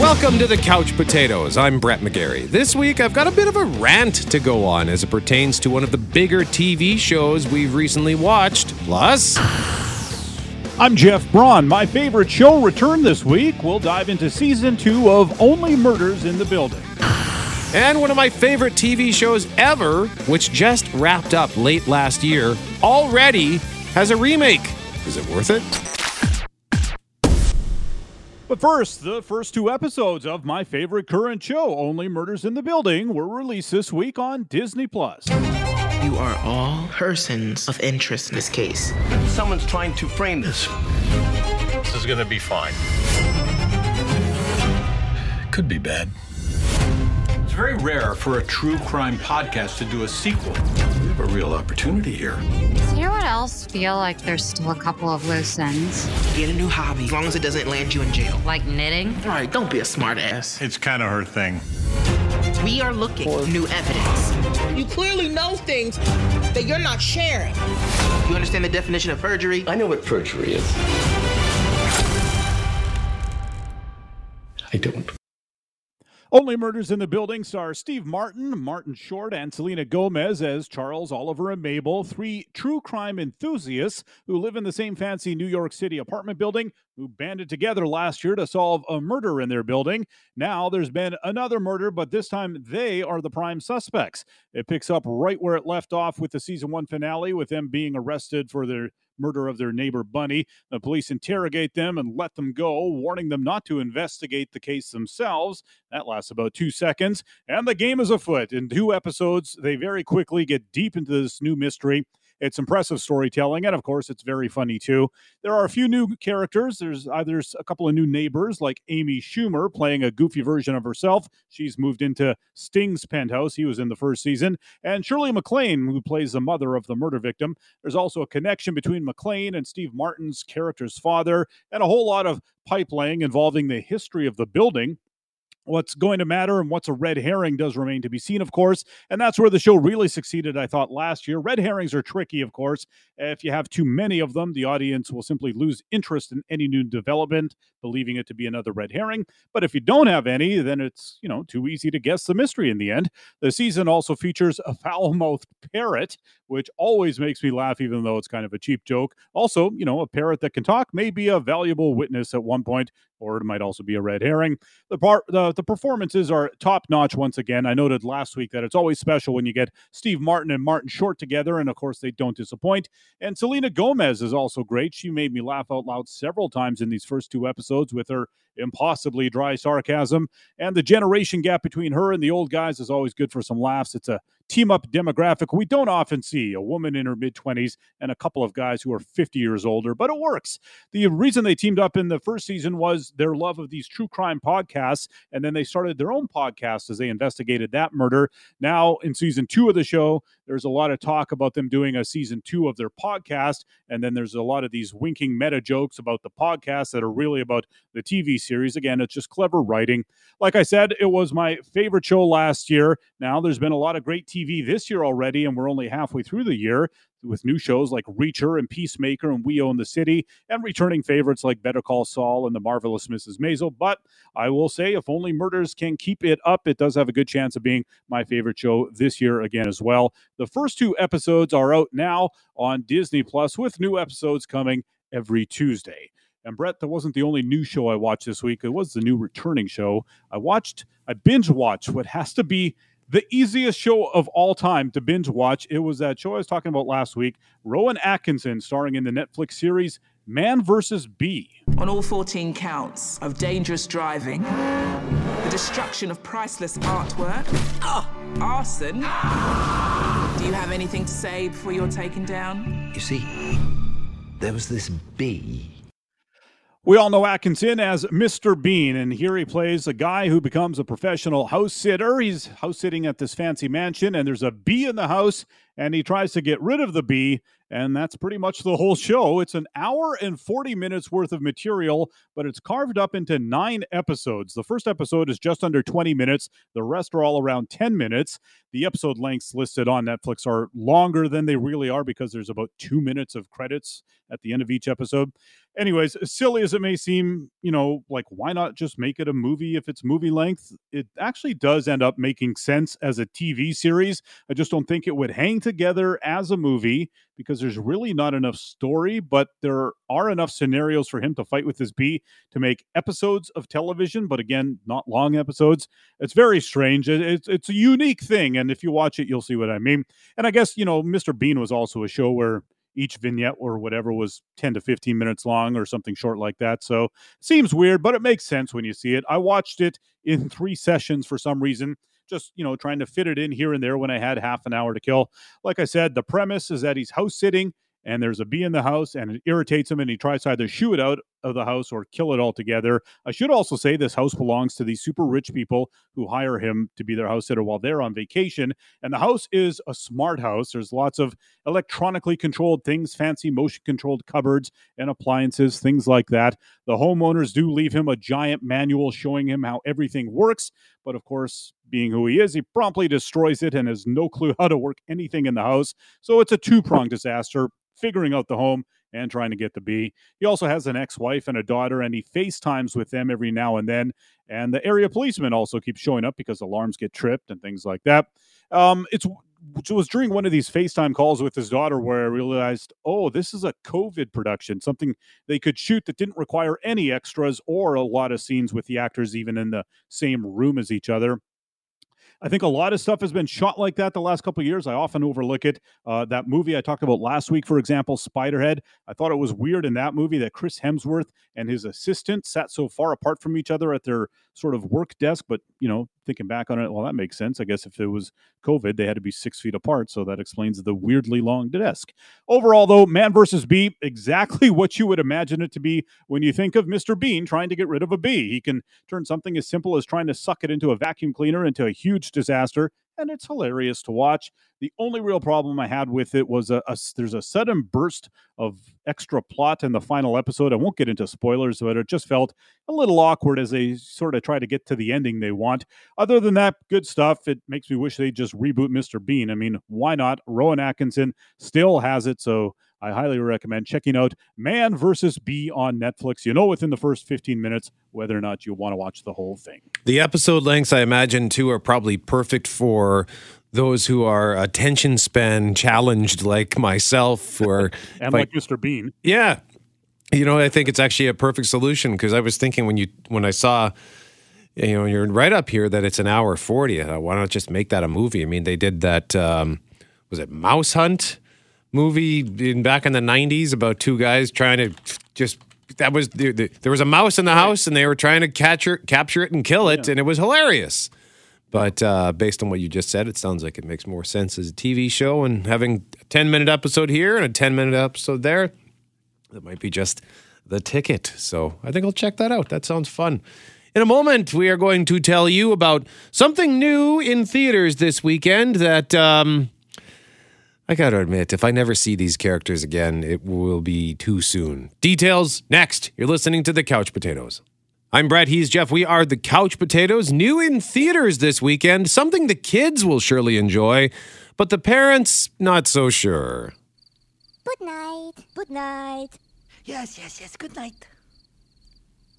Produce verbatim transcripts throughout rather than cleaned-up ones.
Welcome to the Couch Potatoes. I'm Brett McGarry. This week, I've got a bit of a rant to go on as it pertains to one of the bigger T V shows we've recently watched. Plus, I'm Jeff Braun. My favorite show returned this week. We'll dive into season two of Only Murders in the Building. And one of my favorite T V shows ever, which just wrapped up late last year, already has a remake. Is it worth it? But first, the first two episodes of my favorite current show, Only Murders in the Building, were released this week on Disney plus. You are all persons of interest in this case. Someone's trying to frame this. This is going to be fine. Could be bad. It's very rare for a true crime podcast to do a sequel. We have a real opportunity here. You know what else? Feel like there's still a couple of loose ends. Get a new hobby, as long as it doesn't land you in jail. Like knitting? All right, don't be a smart ass. It's kind of her thing. We are looking for new evidence. You clearly know things that you're not sharing. You understand the definition of perjury? I know what perjury is. I don't. Only Murders in the Building stars Steve Martin, Martin Short, and Selena Gomez as Charles, Oliver, and Mabel, three true crime enthusiasts who live in the same fancy New York City apartment building who banded together last year to solve a murder in their building. Now there's been another murder, but this time they are the prime suspects. It picks up right where it left off with the season one finale, with them being arrested for their murder of their neighbor Bunny. The police interrogate them and let them go, warning them not to investigate the case themselves. That lasts about two seconds, and the game is afoot. In two episodes, they very quickly get deep into this new mystery. It's impressive storytelling, and of course, it's very funny too. There are a few new characters. There's uh, there's a couple of new neighbors, like Amy Schumer playing a goofy version of herself. She's moved into Sting's penthouse. He was in the first season. And Shirley MacLaine, who plays the mother of the murder victim. There's also a connection between MacLaine and Steve Martin's character's father, and a whole lot of pipelaying involving the history of the building. What's going to matter and what's a red herring does remain to be seen, of course. And that's where the show really succeeded, I thought, last year. Red herrings are tricky, of course. If you have too many of them, the audience will simply lose interest in any new development, believing it to be another red herring. But if you don't have any, then it's, you know, too easy to guess the mystery in the end. The season also features a foul-mouthed parrot, which always makes me laugh, even though it's kind of a cheap joke. Also, you know, a parrot that can talk may be a valuable witness at one point, or it might also be a red herring. The part, the, the performances are top-notch once again. I noted last week that it's always special when you get Steve Martin and Martin Short together, and of course they don't disappoint. And Selena Gomez is also great. She made me laugh out loud several times in these first two episodes with her impossibly dry sarcasm. And the generation gap between her and the old guys is always good for some laughs. It's a team-up demographic we don't often see, a woman in her mid-twenties and a couple of guys who are fifty years older, but it works. The reason they teamed up in the first season was their love of these true crime podcasts, and then they started their own podcast as they investigated that murder. Now, in season two of the show, there's a lot of talk about them doing a season two of their podcast, and then there's a lot of these winking meta jokes about the podcast that are really about the T V series. Again, it's just clever writing. Like I said, it was my favorite show last year. Now, there's been a lot of great T V T V this year already, and we're only halfway through the year with new shows like Reacher and Peacemaker and We Own the City, and returning favorites like Better Call Saul and The Marvelous Missus Maisel. But I will say, if Only Murders can keep it up, it does have a good chance of being my favorite show this year again as well. The first two episodes are out now on Disney plus, with new episodes coming every Tuesday. And Brett, that wasn't the only new show I watched this week. It was the new returning show. I watched, I binge-watched what has to be the easiest show of all time to binge watch. It was that show I was talking about last week, Rowan Atkinson, starring in the Netflix series Man versus. Bee. On all fourteen counts of dangerous driving, the destruction of priceless artwork, oh, arson. Ah! Do you have anything to say before you're taken down? You see, there was this bee. We all know Atkinson as Mister Bean, and here he plays a guy who becomes a professional house sitter. He's house sitting at this fancy mansion, and there's a bee in the house, and he tries to get rid of the bee, and that's pretty much the whole show. It's an hour and forty minutes worth of material, but it's carved up into nine episodes. The first episode is just under twenty minutes. The rest are all around ten minutes. The episode lengths listed on Netflix are longer than they really are because there's about two minutes of credits at the end of each episode. anyways, silly as it may seem, you know, like, why not just make it a movie if it's movie length? It actually does end up making sense as a T V series. I just don't think it would hang together as a movie because there's really not enough story, but there are enough scenarios for him to fight with his bee to make episodes of television, but again, not long episodes. It's very strange. It's, it's a unique thing, and if you watch it, you'll see what I mean. And I guess, you know, Mister Bean was also a show where each vignette or whatever was ten to fifteen minutes long or something short like that. So seems weird, but it makes sense when you see it. I watched it in three sessions for some reason, just, you know, trying to fit it in here and there when I had half an hour to kill. Like I said, the premise is that he's house sitting and there's a bee in the house and it irritates him and he tries to either shoo it out of the house or kill it altogether. I should also say this house belongs to these super rich people who hire him to be their house sitter while they're on vacation. And the house is a smart house. There's lots of electronically controlled things, fancy motion controlled cupboards and appliances, things like that. The homeowners do leave him a giant manual showing him how everything works. But of course, being who he is, he promptly destroys it and has no clue how to work anything in the house. So it's a two-pronged disaster. Figuring out the home and trying to get the bee. He also has an ex-wife and a daughter, and he FaceTimes with them every now and then. And the area policeman also keeps showing up because alarms get tripped and things like that. Um, it's, it was during one of these FaceTime calls with his daughter where I realized, oh, this is a COVID production, something they could shoot that didn't require any extras or a lot of scenes with the actors even in the same room as each other. I think a lot of stuff has been shot like that the last couple of years. I often overlook it. Uh, that movie I talked about last week, for example, Spiderhead, I thought it was weird in that movie that Chris Hemsworth and his assistant sat so far apart from each other at their sort of work desk. But, you know, thinking back on it, well, that makes sense. I guess if it was COVID, they had to be six feet apart. So that explains the weirdly long desk. Overall, though, Man versus. Bee, exactly what you would imagine it to be when you think of Mister Bean trying to get rid of a bee. He can turn something as simple as trying to suck it into a vacuum cleaner into a huge disaster, and it's hilarious to watch. The only real problem I had with it was a, a there's a sudden burst of extra plot in the final episode. I won't get into spoilers, but it just felt a little awkward as they sort of try to get to the ending they want. Other than that, good stuff. It makes me wish they just reboot Mister Bean. I mean, why not? Rowan Atkinson still has it, so I highly recommend checking out Man versus. Bee on Netflix. You know within the first fifteen minutes whether or not you want to watch the whole thing. The episode lengths, I imagine, too, are probably perfect for those who are attention span challenged like myself. Or and like I, Mister Bean. Yeah. You know, I think it's actually a perfect solution because I was thinking when you when I saw, you know, you're right up here that it's an hour forty. Why not just make that a movie? I mean, they did that, um, was it Mouse Hunt? Movie in back in the nineties about two guys trying to just that was there, there was a mouse in the house and they were trying to capture capture it and kill it, yeah. And it was hilarious. But uh, based on what you just said, it sounds like it makes more sense as a T V show, and having a ten minute episode here and a ten minute episode there, that might be just the ticket. So I think I'll check that out. That sounds fun. In a moment, we are going to tell you about something new in theaters this weekend that. Um, I got to admit, if I never see these characters again, it will be too soon. Details next. You're listening to The Couch Potatoes. I'm Brett. He's Jeff. We are The Couch Potatoes. New in theaters this weekend. Something the kids will surely enjoy, but the parents, not so sure. Good night. Good night. Yes, yes, yes. Good night.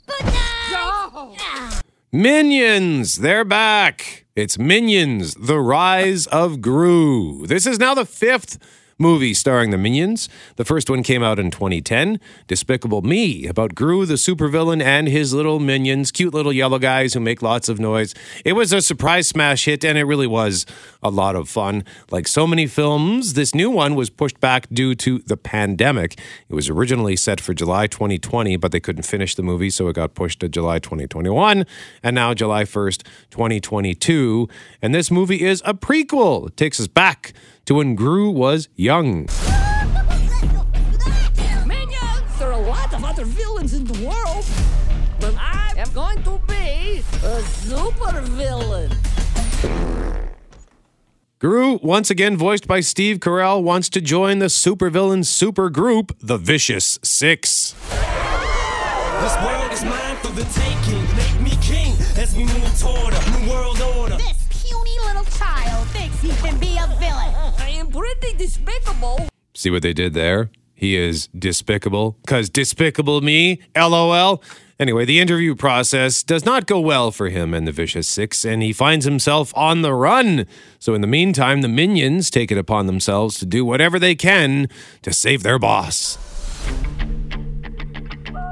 Good night. Oh. Ah. Minions, they're back. It's Minions: The Rise of Gru. This is now the fifth movie starring the Minions. The first one came out in twenty ten, Despicable Me, about Gru, the supervillain, and his little minions, cute little yellow guys who make lots of noise. It was a surprise smash hit, and it really was a lot of fun. Like so many films, this new one was pushed back due to the pandemic. It was originally set for July twenty twenty, but they couldn't finish the movie, so it got pushed to July twenty twenty-one, and now July first, twenty twenty-two. And this movie is a prequel. It takes us back to when Gru was young. Minions! There are a lot of other villains in the world, but I am going to be a super villain. Gru, once again voiced by Steve Carell, wants to join the supervillain supergroup, the Vicious Six. This world is mine for the taking. Make me king as we move toward a new world order. This puny little child thinks he can be a villain. I am pretty despicable. See what they did there? He is despicable, because despicable me, LOL. Anyway, the interview process does not go well for him and the Vicious Six, and he finds himself on the run. So in the meantime, the minions take it upon themselves to do whatever they can to save their boss.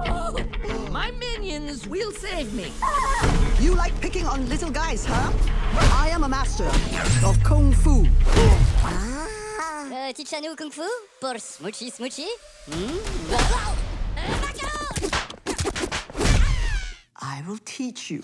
Oh, my minions will save me. You like picking on little guys, huh? I am a master of kung fu. Uh, teach a new kung fu for smoochy smoochy. I will teach you.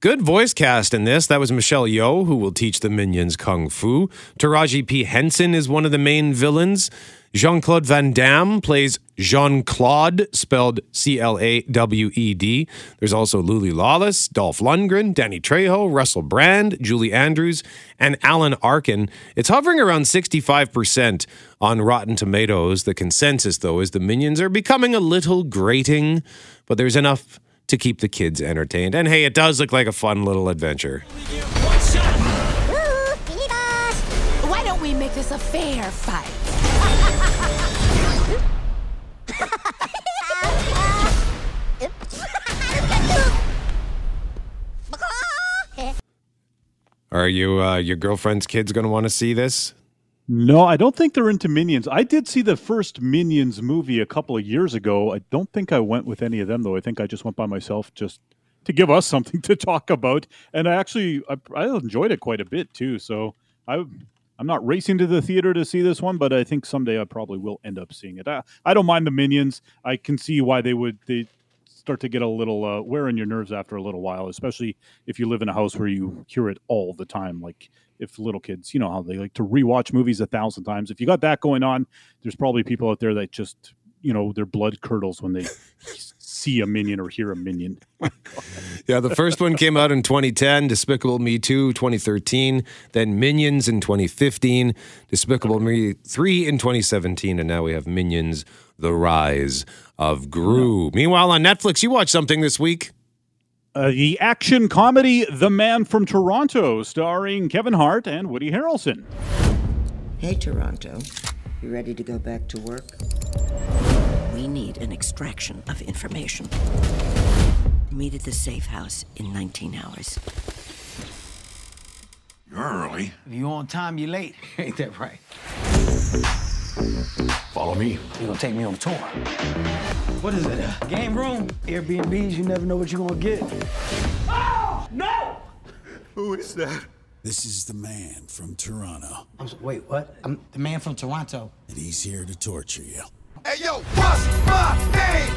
Good voice cast in this. That was Michelle Yeoh, who will teach the minions kung fu. Taraji P. Henson is one of the main villains. Jean-Claude Van Damme plays Jean-Claude, spelled C L A W E D. There's also Lulu Lawless, Dolph Lundgren, Danny Trejo, Russell Brand, Julie Andrews, and Alan Arkin. It's hovering around sixty-five percent on Rotten Tomatoes. The consensus, though, is the minions are becoming a little grating, but there's enough to keep the kids entertained. And hey, it does look like a fun little adventure. Why don't we make this a fair fight? Are you uh, your girlfriend's kids going to want to see this? No, I don't think they're into Minions. I did see the first Minions movie a couple of years ago. I don't think I went with any of them, though. I think I just went by myself just to give us something to talk about. And I actually I, I enjoyed it quite a bit, too. So I... I'm not racing to the theater to see this one, but I think someday I probably will end up seeing it. I, I don't mind the minions. I can see why they would they start to get a little uh, wear on your nerves after a little while, especially if you live in a house where you hear it all the time. Like if little kids, you know how they like to rewatch movies a thousand times. If you got that going on, there's probably people out there that just, you know, their blood curdles when they see a minion or hear a minion. Yeah, the first one came out in twenty ten, Despicable Me two, twenty thirteen, then Minions in twenty fifteen, Despicable Me three in twenty seventeen, and now we have Minions: The Rise of Gru. Yeah. Meanwhile, on Netflix, you watched something this week. Uh, the action comedy The Man from Toronto, starring Kevin Hart and Woody Harrelson. Hey, Toronto. You ready to go back to work? We need an extraction of information. Meet at the safe house in nineteen hours. You're early. If you on time, you're late. Ain't that right? Follow me. You're gonna take me on a tour. What is it? A game room? Airbnbs, you never know what you're gonna get. Oh, no! Who is that? This is the man from Toronto. I'm so, wait, what? I'm the man from Toronto. And he's here to torture you. Hey, yo, what's my name?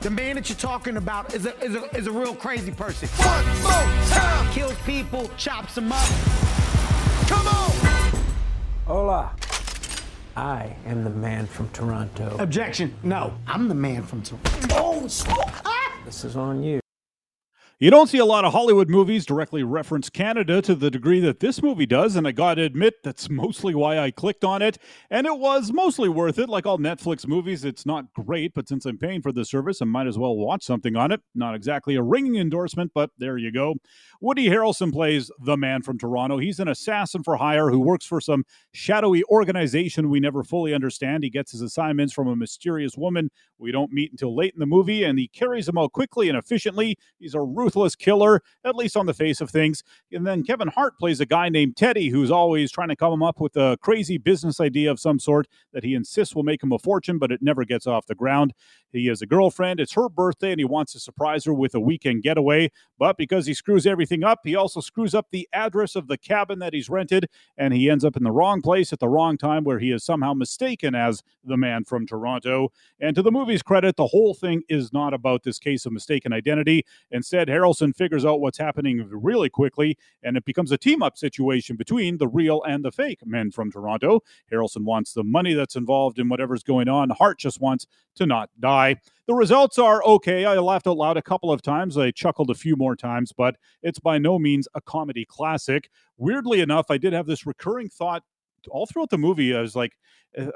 The man that you're talking about is a, is a, is a real crazy person. One more time. Kills people, chops them up. Come on. Hola. I am the man from Toronto. Objection. No, I'm the man from Toronto. Oh, ah! This is on you. You don't see a lot of Hollywood movies directly reference Canada to the degree that this movie does, and I gotta admit, that's mostly why I clicked on it, and it was mostly worth it. Like all Netflix movies, it's not great, but since I'm paying for the service, I might as well watch something on it. Not exactly a ringing endorsement, but there you go. Woody Harrelson plays the man from Toronto. He's an assassin for hire who works for some shadowy organization we never fully understand. He gets his assignments from a mysterious woman we don't meet until late in the movie, and he carries them out quickly and efficiently. He's a ruthless Ruthless killer, at least on the face of things. And then Kevin Hart plays a guy named Teddy, who's always trying to come up with a crazy business idea of some sort that he insists will make him a fortune, but it never gets off the ground. He has a girlfriend. It's her birthday, and he wants to surprise her with a weekend getaway. But because he screws everything up, he also screws up the address of the cabin that he's rented, and he ends up in the wrong place at the wrong time, where he is somehow mistaken as the man from Toronto. And to the movie's credit, the whole thing is not about this case of mistaken identity. Instead, Harrelson figures out what's happening really quickly, and it becomes a team-up situation between the real and the fake men from Toronto. Harrelson wants the money that's involved in whatever's going on. Hart just wants to not die. The results are okay. I laughed out loud a couple of times. I chuckled a few more times, but it's by no means a comedy classic. Weirdly enough, I did have this recurring thought all throughout the movie. I was like,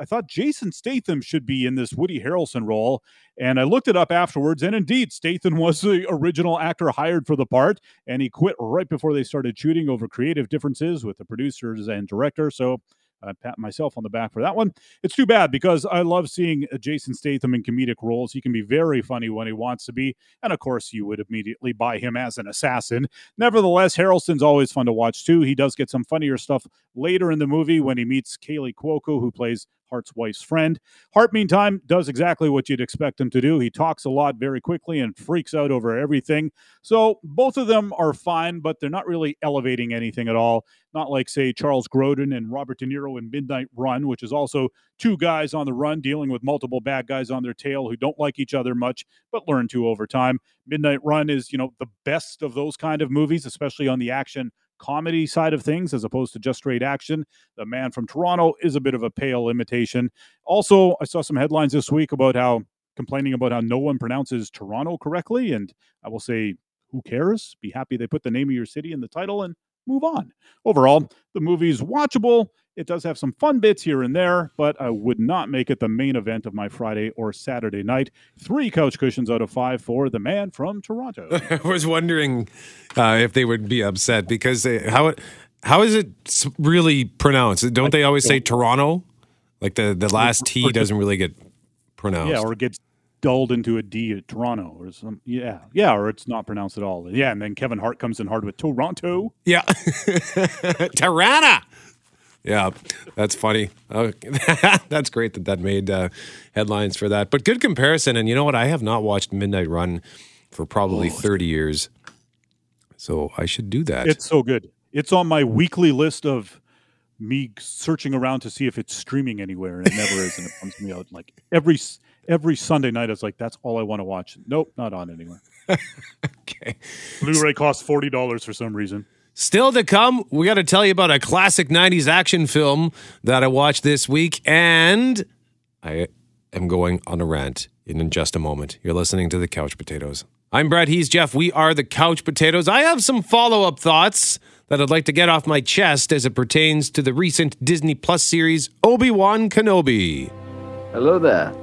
I thought Jason Statham should be in this Woody Harrelson role, and I looked it up afterwards, and indeed, Statham was the original actor hired for the part, and he quit right before they started shooting over creative differences with the producers and director, so uh, pat myself on the back for that one. It's too bad because I love seeing Jason Statham in comedic roles. He can be very funny when he wants to be. And of course, you would immediately buy him as an assassin. Nevertheless, Harrelson's always fun to watch too. He does get some funnier stuff later in the movie when he meets Kaylee Cuoco, who plays Hart's wife's friend. Hart, meantime, does exactly what you'd expect him to do. He talks a lot very quickly and freaks out over everything. So both of them are fine, but they're not really elevating anything at all. Not like, say, Charles Grodin and Robert De Niro in Midnight Run, which is also two guys on the run dealing with multiple bad guys on their tail who don't like each other much, but learn to over time. Midnight Run is, you know, the best of those kind of movies, especially on the action comedy side of things, as opposed to just straight action. The Man from Toronto is a bit of a pale imitation. Also, I saw some headlines this week about how complaining about how no one pronounces Toronto correctly. And I will say, who cares? Be happy they put the name of your city in the title and move on. Overall, the movie's watchable. It does have some fun bits here and there, but I would not make it the main event of my Friday or Saturday night. Three couch cushions out of five for The Man from Toronto. I was wondering uh, if they would be upset because they, how how is it really pronounced? Don't they always say Toronto? Like the, the last T doesn't really get pronounced. Yeah, or it gets dulled into a D at Toronto or some yeah yeah or it's not pronounced at all. Yeah, and then Kevin Hart comes in hard with Toronto. Yeah, Tirana. Yeah, that's funny. Oh, that's great that that made uh, headlines for that. But good comparison. And you know what? I have not watched Midnight Run for probably oh, thirty years. So I should do that. It's so good. It's on my weekly list of me searching around to see if it's streaming anywhere. And it never is. And it comes to me out like every, every Sunday night. I was like, that's all I want to watch. Nope, not on anywhere. Okay. Blu-ray costs forty dollars for some reason. Still to come, we got to tell you about a classic nineties action film that I watched this week, and I am going on a rant in just a moment. You're listening to The Couch Potatoes. I'm Brett, he's Jeff. We are The Couch Potatoes. I have some follow-up thoughts that I'd like to get off my chest as it pertains to the recent Disney Plus series, Obi-Wan Kenobi. Hello there.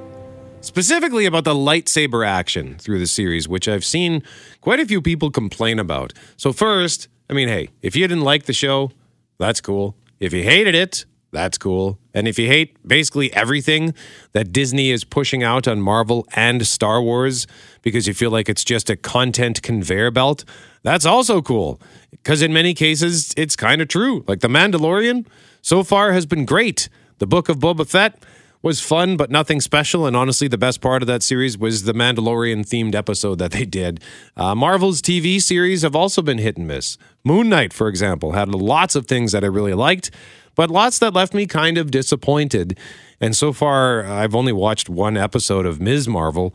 Specifically about the lightsaber action through the series, which I've seen quite a few people complain about. So first, I mean, hey, if you didn't like the show, that's cool. If you hated it, that's cool. And if you hate basically everything that Disney is pushing out on Marvel and Star Wars because you feel like it's just a content conveyor belt, that's also cool. Because in many cases, it's kind of true. Like The Mandalorian so far has been great. The Book of Boba Fett was fun, but nothing special. And honestly, the best part of that series was the Mandalorian-themed episode that they did. Uh, Marvel's T V series have also been hit and miss. Moon Knight, for example, had lots of things that I really liked, but lots that left me kind of disappointed. And so far, I've only watched one episode of Miz Marvel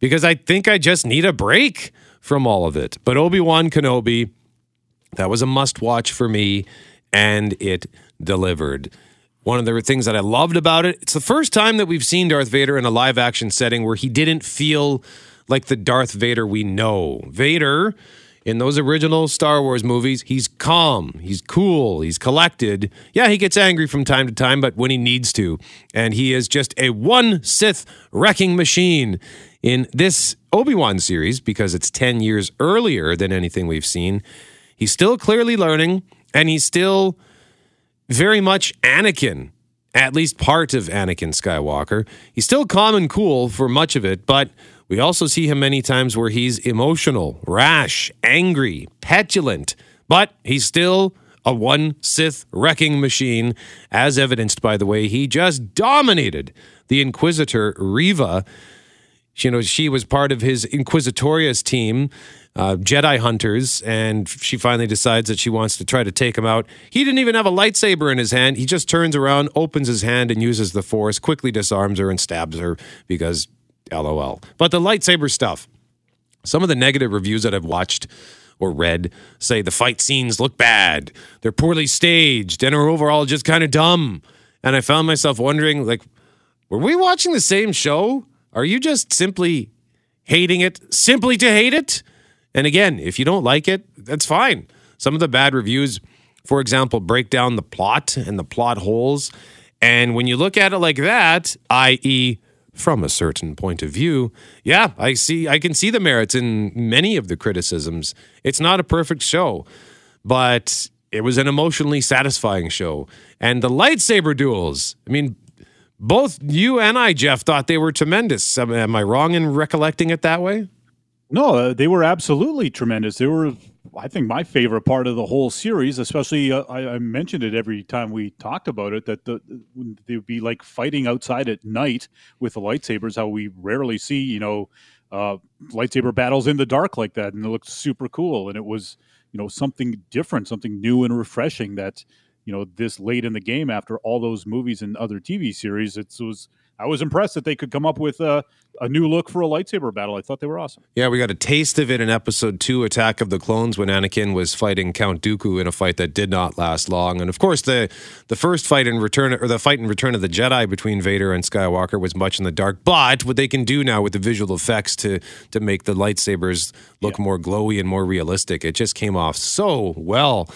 because I think I just need a break from all of it. But Obi-Wan Kenobi, that was a must-watch for me, and it delivered. One of the things that I loved about it, it's the first time that we've seen Darth Vader in a live-action setting where he didn't feel like the Darth Vader we know. Vader, in those original Star Wars movies, he's calm, he's cool, he's collected. Yeah, he gets angry from time to time, but when he needs to. And he is just a one Sith wrecking machine. In this Obi-Wan series, because it's ten years earlier than anything we've seen, he's still clearly learning, and he's still very much Anakin, at least part of Anakin Skywalker. He's still calm and cool for much of it, but we also see him many times where he's emotional, rash, angry, petulant, but he's still a one Sith wrecking machine, as evidenced by the way he just dominated the Inquisitor Reva. You know, she was part of his Inquisitorius team, uh, Jedi hunters, and she finally decides that she wants to try to take him out. He didn't even have a lightsaber in his hand. He just turns around, opens his hand, and uses the Force, quickly disarms her and stabs her because LOL. But the lightsaber stuff, some of the negative reviews that I've watched or read say the fight scenes look bad, they're poorly staged, and are overall just kind of dumb. And I found myself wondering, like, were we watching the same show? Are you just simply hating it, simply to hate it? And again, if you don't like it, that's fine. Some of the bad reviews, for example, break down the plot and the plot holes. And when you look at it like that, that is from a certain point of view, yeah, I see, I can see the merits in many of the criticisms. It's not a perfect show, but It was an emotionally satisfying show. And the lightsaber duels, I mean, both you and I, Jeff, thought they were tremendous. Am I wrong in recollecting it that way? No, they were absolutely tremendous. They were, I think, my favorite part of the whole series, especially uh, I, I mentioned it every time we talked about it, that the, they would be like fighting outside at night with the lightsabers, how we rarely see, you know, uh, lightsaber battles in the dark like that. And it looked super cool. And it was, you know, something different, something new and refreshing that, you know, this late in the game after all those movies and other T V series, it was, I was impressed that they could come up with a, a new look for a lightsaber battle. I thought they were awesome. Yeah, we got a taste of it in episode two, Attack of the Clones, when Anakin was fighting Count Dooku in a fight that did not last long. And of course, the the first fight in Return or the fight in Return of the Jedi between Vader and Skywalker was much in the dark. But what they can do now with the visual effects to to make the lightsabers look yeah. more glowy and more realistic, it just came off so well.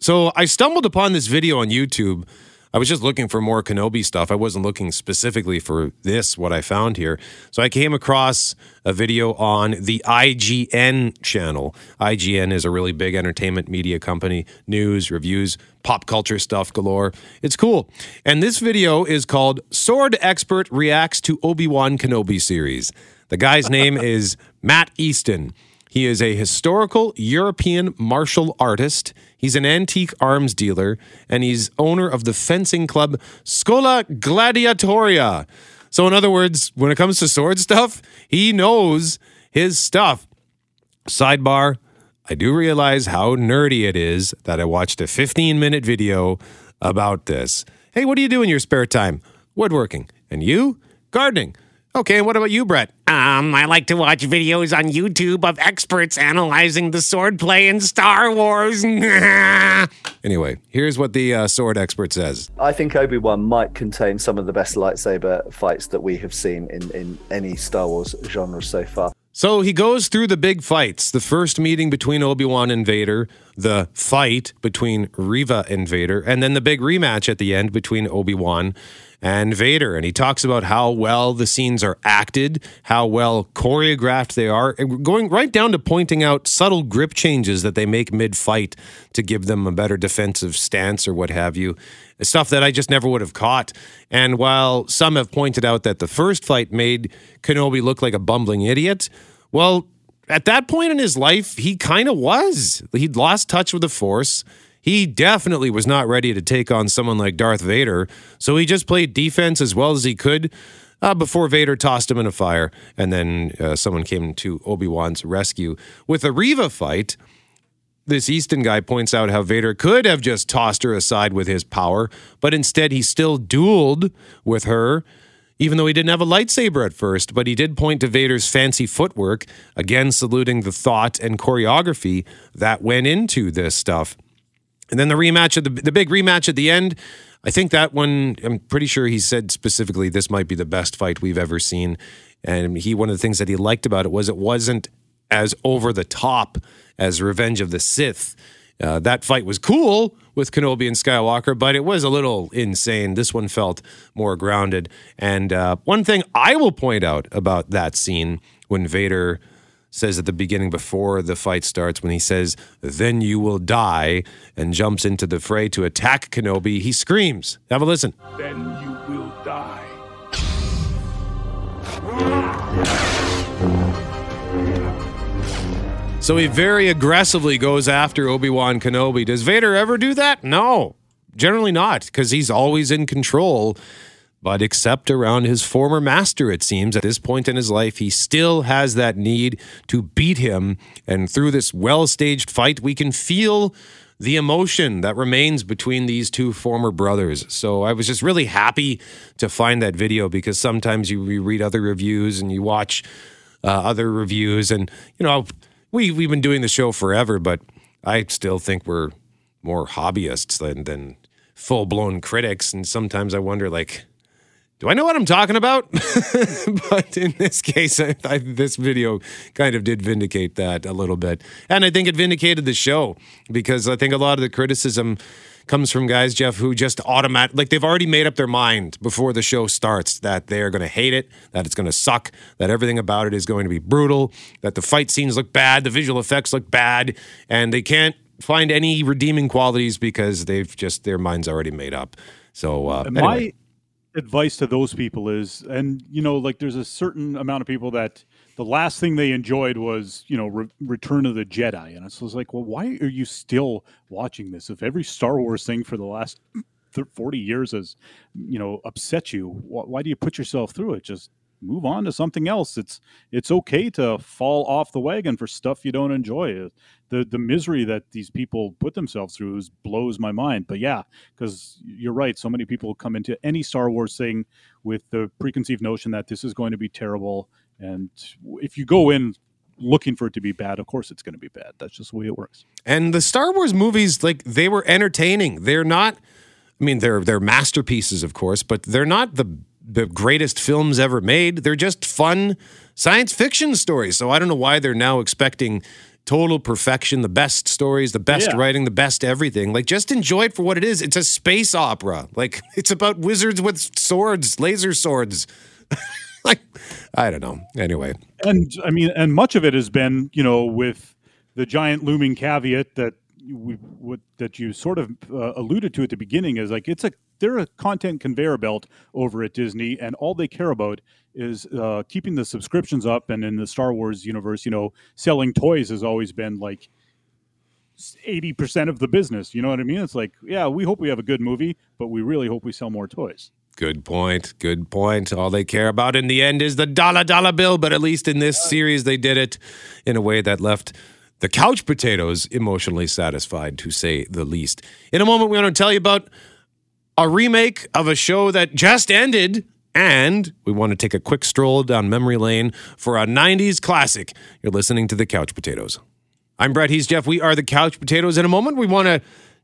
So I stumbled upon this video on YouTube. I was just looking for more Kenobi stuff. I wasn't looking specifically for this, what I found here. So I came across a video on the I G N channel. I G N is a really big entertainment media company. News, reviews, pop culture stuff galore. It's cool. And this video is called Sword Expert Reacts to Obi-Wan Kenobi Series. The guy's name is Matt Easton. He is a historical European martial artist. He's an antique arms dealer, and he's owner of the fencing club Scola Gladiatoria. So in other words, when it comes to sword stuff, he knows his stuff. Sidebar, I do realize how nerdy it is that I watched a fifteen-minute video about this. Hey, what do you do in your spare time? Woodworking. And you? Gardening. Okay, what about you, Brett? Um, I like to watch videos on YouTube of experts analyzing the swordplay in Star Wars. Anyway, here's what the uh, sword expert says. I think Obi-Wan might contain some of the best lightsaber fights that we have seen in, in any Star Wars genre so far. So he goes through the big fights. The first meeting between Obi-Wan and Vader, the fight between Reva and Vader, and then the big rematch at the end between Obi-Wan and Vader. And he talks about how well the scenes are acted, how well choreographed they are, going right down to pointing out subtle grip changes that they make mid-fight to give them a better defensive stance or what have you. Stuff that I just never would have caught. And while some have pointed out that the first fight made Kenobi look like a bumbling idiot, well, at that point in his life, he kind of was. He'd lost touch with the Force. He definitely was not ready to take on someone like Darth Vader, so he just played defense as well as he could uh, before Vader tossed him in a fire, and then uh, someone came to Obi-Wan's rescue. With the Reva fight, this Easton guy points out how Vader could have just tossed her aside with his power, but instead he still dueled with her, even though he didn't have a lightsaber at first, but he did point to Vader's fancy footwork, again saluting the thought and choreography that went into this stuff. And then the rematch, at the, the big rematch at the end, I think that one, I'm pretty sure he said specifically, this might be the best fight we've ever seen. And he, one of the things that he liked about it was it wasn't as over the top as Revenge of the Sith. Uh, that fight was cool with Kenobi and Skywalker, but it was a little insane. This one felt more grounded. And uh, one thing I will point out about that scene when Vader says at the beginning before the fight starts, when he says, "Then you will die," and jumps into the fray to attack Kenobi, he screams. Have a listen. "Then you will die." So he very aggressively goes after Obi-Wan Kenobi. Does Vader ever do that? No, generally not, because he's always in control. But except around his former master, it seems, at this point in his life, he still has that need to beat him. And through this well-staged fight, we can feel the emotion that remains between these two former brothers. So I was just really happy to find that video, because sometimes you read other reviews and you watch uh, other reviews. And, you know, we, we've been doing the show forever, but I still think we're more hobbyists than, than full-blown critics. And sometimes I wonder, like, do I know what I'm talking about? But in this case, I, I, this video kind of did vindicate that a little bit. And I think it vindicated the show, because I think a lot of the criticism comes from guys, Jeff, who just automatic, like they've already made up their mind before the show starts that they're going to hate it, that it's going to suck, that everything about it is going to be brutal, that the fight scenes look bad, the visual effects look bad, and they can't find any redeeming qualities because they've just, their mind's already made up. So uh, anyway. My advice to those people is, and you know, like there's a certain amount of people that the last thing they enjoyed was, you know, Re- Return of the Jedi. And so it's like, well, why are you still watching this? If every Star Wars thing for the last forty years has, you know, upset you, wh- why do you put yourself through it? Just move on to something else. It's it's okay to fall off the wagon for stuff you don't enjoy. The the misery that these people put themselves through is, blows my mind. But yeah, because you're right. So many people come into any Star Wars thing with the preconceived notion that this is going to be terrible. And if you go in looking for it to be bad, of course it's going to be bad. That's just the way it works. And the Star Wars movies, like, they were entertaining. They're not, I mean, they're they're masterpieces, of course, but they're not the the greatest films ever made. They're just fun science fiction stories. So I don't know why they're now expecting total perfection, the best stories, the best yeah. writing, the best everything. Like, just enjoy it for what it is. It's a space opera. Like, it's about wizards with swords, laser swords. Like, I don't know. Anyway. And I mean, and much of it has been, you know, with the giant looming caveat that we what that you sort of uh, alluded to at the beginning is like, it's a, they're a content conveyor belt over at Disney, and all they care about is uh, keeping the subscriptions up. And in the Star Wars universe, you know, selling toys has always been like eighty percent of the business. You know what I mean? It's like, yeah, we hope we have a good movie, but we really hope we sell more toys. Good point. Good point. All they care about in the end is the dollar dollar bill, but at least in this series, they did it in a way that left the couch potatoes emotionally satisfied, to say the least. In a moment, we want to tell you about a remake of a show that just ended, and we want to take a quick stroll down memory lane for a nineties classic. You're listening to The Couch Potatoes. I'm Brett, he's Jeff. We are The Couch Potatoes. In a moment, we want to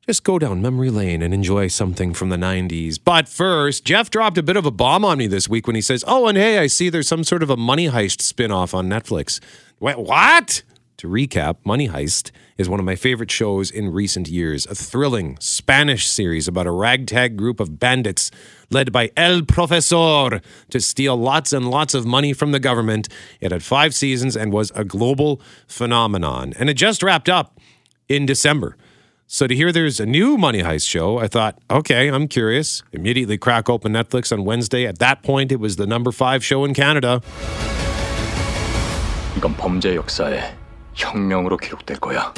just go down memory lane and enjoy something from the nineties. But first, Jeff dropped a bit of a bomb on me this week when he says, oh, and hey, I see there's some sort of a Money Heist spinoff on Netflix. Wait, what? To recap, Money Heist is one of my favorite shows in recent years, a thrilling Spanish series about a ragtag group of bandits led by El Profesor to steal lots and lots of money from the government. It had five seasons and was a global phenomenon. And it just wrapped up in December. So to hear there's a new Money Heist show, I thought, okay, I'm curious. Immediately crack open Netflix on Wednesday. At that point, it was the number five show in Canada. 이건 범죄 역사에 혁명으로 기록될 거야.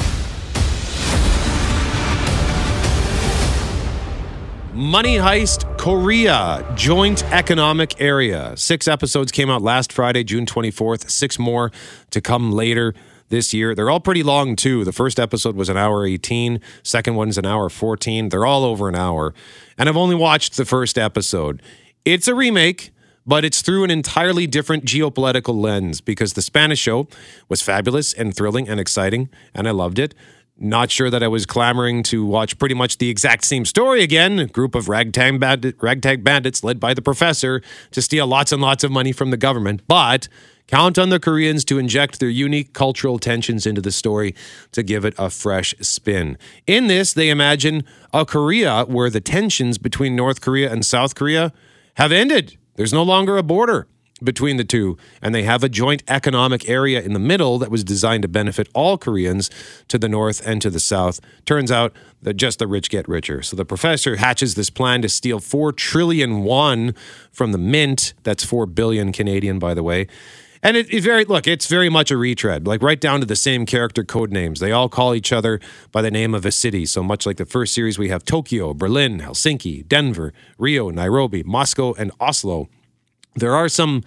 Money Heist Korea Joint Economic Area. Six episodes came out last Friday, June twenty-fourth. Six more to come later this year. They're all pretty long, too. The first episode was an hour eighteen. Second one's an hour fourteen. They're all over an hour. And I've only watched the first episode. It's a remake, but it's through an entirely different geopolitical lens, because the Spanish show was fabulous and thrilling and exciting, and I loved it. Not sure that I was clamoring to watch pretty much the exact same story again. A group of ragtag, bandit, ragtag bandits led by the professor to steal lots and lots of money from the government, but count on the Koreans to inject their unique cultural tensions into the story to give it a fresh spin. In this, they imagine a Korea where the tensions between North Korea and South Korea have ended. There's no longer a border between the two, and they have a joint economic area in the middle that was designed to benefit all Koreans to the north and to the south. Turns out that just the rich get richer. So the professor hatches this plan to steal four trillion won from the mint. That's four billion Canadian, by the way. And it, it very, look, it's very much a retread, like right down to the same character code names. They all call each other by the name of a city. So much like the first series, we have Tokyo, Berlin, Helsinki, Denver, Rio, Nairobi, Moscow, and Oslo. There are some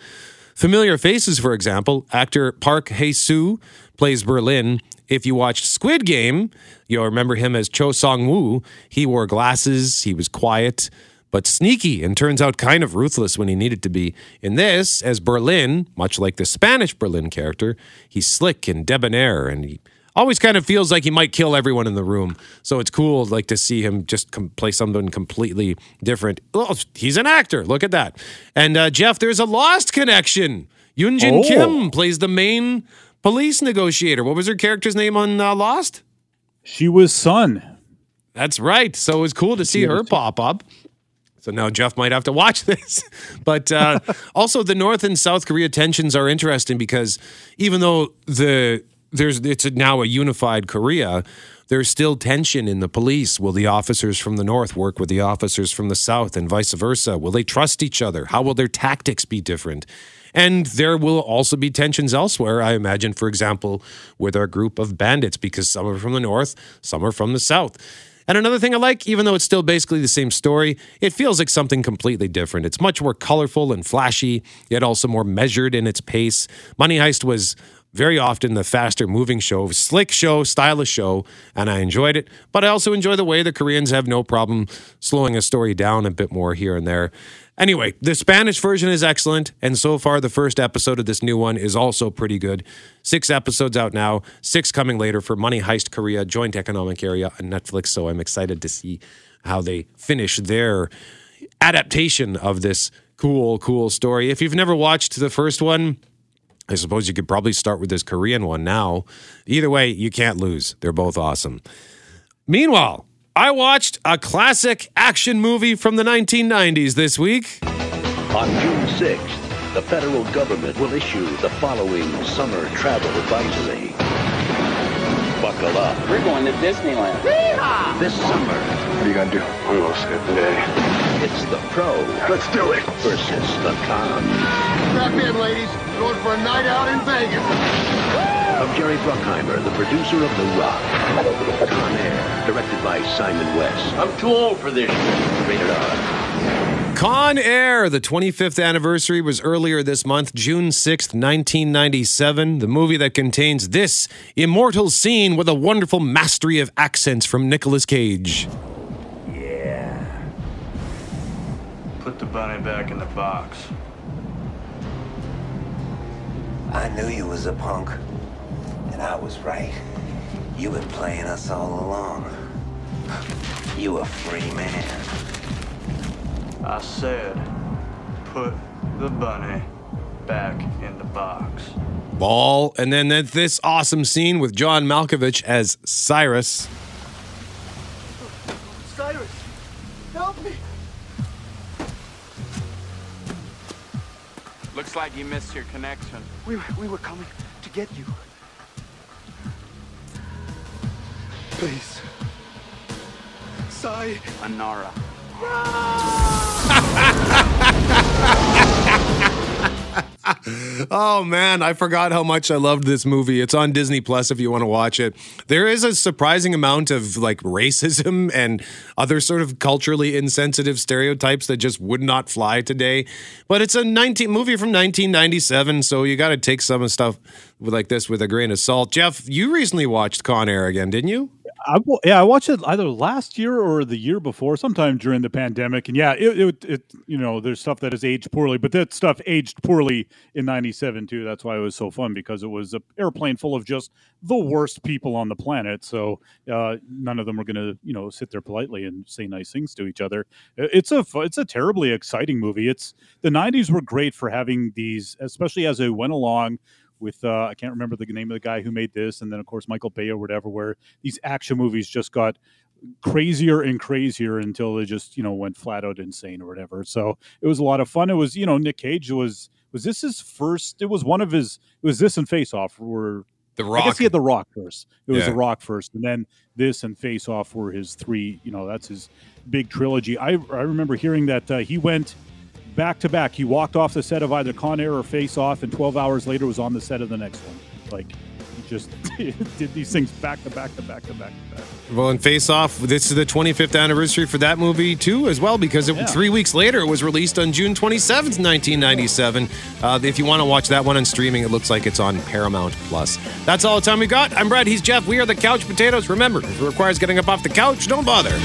familiar faces. For example, actor Park Hae-soo plays Berlin. If you watched Squid Game, you'll remember him as Cho Sung-woo. He wore glasses, he was quiet, but sneaky, and turns out kind of ruthless when he needed to be. In this, as Berlin, much like the Spanish Berlin character, he's slick and debonair, and he always kind of feels like he might kill everyone in the room. So it's cool, like, to see him just com- play something completely different. Oh, he's an actor. Look at that. And uh, Jeff, there's a Lost connection. Yoon Jin oh. Kim plays the main police negotiator. What was her character's name on uh, Lost? She was Sun. That's right. So it was cool to see her pop up. So now Jeff might have to watch this. But uh, also the North and South Korea tensions are interesting because even though the there's it's now a unified Korea. There's still tension in the police. Will the officers from the north work with the officers from the south and vice versa? Will they trust each other? How will their tactics be different? And there will also be tensions elsewhere, I imagine, for example, with our group of bandits, because some are from the north, some are from the south. And another thing I like, even though it's still basically the same story, it feels like something completely different. It's much more colorful and flashy, yet also more measured in its pace. Money Heist was very often the faster moving show, slick show, stylish show, and I enjoyed it. But I also enjoy the way the Koreans have no problem slowing a story down a bit more here and there. Anyway, the Spanish version is excellent, and so far the first episode of this new one is also pretty good. Six episodes out now, six coming later for Money Heist Korea Joint Economic Area on Netflix, so I'm excited to see how they finish their adaptation of this cool, cool story. If you've never watched the first one, I suppose you could probably start with this Korean one now. Either way, you can't lose. They're both awesome. Meanwhile, I watched a classic action movie from the nineteen nineties this week. On June sixth, the federal government will issue the following summer travel advisory. Buckle up. We're going to Disneyland. Yeehaw! This summer. What are you going to do? I'm going to skip the day. It's the pro. Let's do it. Versus the con. Strap in, ladies. We're going for a night out in Vegas. Woo! Of Jerry Bruckheimer, the producer of The Rock. Con Air, directed by Simon West. I'm too old for this shit. Rated R. Con Air, the twenty-fifth anniversary was earlier this month, June sixth, nineteen ninety-seven. The movie that contains this immortal scene with a wonderful mastery of accents from Nicolas Cage. Yeah. Put the bunny back in the box. I knew you was a punk, and I was right. You been playing us all along. You a free man. I said, put the bunny back in the box. Ball, and then this awesome scene with John Malkovich as Cyrus. Cyrus, help me. Looks like you missed your connection. We, we were coming to get you. Please. Cy. Anara. Oh man, I forgot how much I loved this movie. It's on Disney Plus if you want to watch it. There is a surprising amount of like racism and other sort of culturally insensitive stereotypes that just would not fly today. But it's a nineteen movie from nineteen ninety-seven, so you got to take some of stuff like this with a grain of salt. Jeff, you recently watched Con Air again, didn't you? I, yeah, I watched it either last year or the year before, sometime during the pandemic. And yeah, it, it, it you know, there's stuff that has aged poorly, but that stuff aged poorly in ninety-seven too. That's why it was so fun, because it was an airplane full of just the worst people on the planet. So uh, none of them were going to, you know, sit there politely and say nice things to each other. It's a it's a terribly exciting movie. It's the nineties were great for having these, especially as they went along. With uh, I can't remember the name of the guy who made this, and then of course Michael Bay or whatever, where these action movies just got crazier and crazier until they just, you know, went flat out insane or whatever. So it was a lot of fun. It was, you know, Nick Cage was was this his first? It was one of his. It was this and Face Off were the Rock. I guess he had the Rock first. It was yeah. the Rock first, and then this and Face Off were his three. You know, that's his big trilogy. I I remember hearing that uh, he went. Back to back, he walked off the set of either Con Air or Face Off, and twelve hours later was on the set of the next one. Like, he just did these things back to back to back to back to back. Well, and Face Off, this is the twenty-fifth anniversary for that movie too, as well, because it, yeah. three weeks later it was released on June twenty-seventh, nineteen ninety-seven. Uh, if you want to watch that one on streaming, it looks like it's on Paramount Plus. That's all the time we got. I'm Brad. He's Jeff. We are the Couch Potatoes. Remember, if it requires getting up off the couch, don't bother.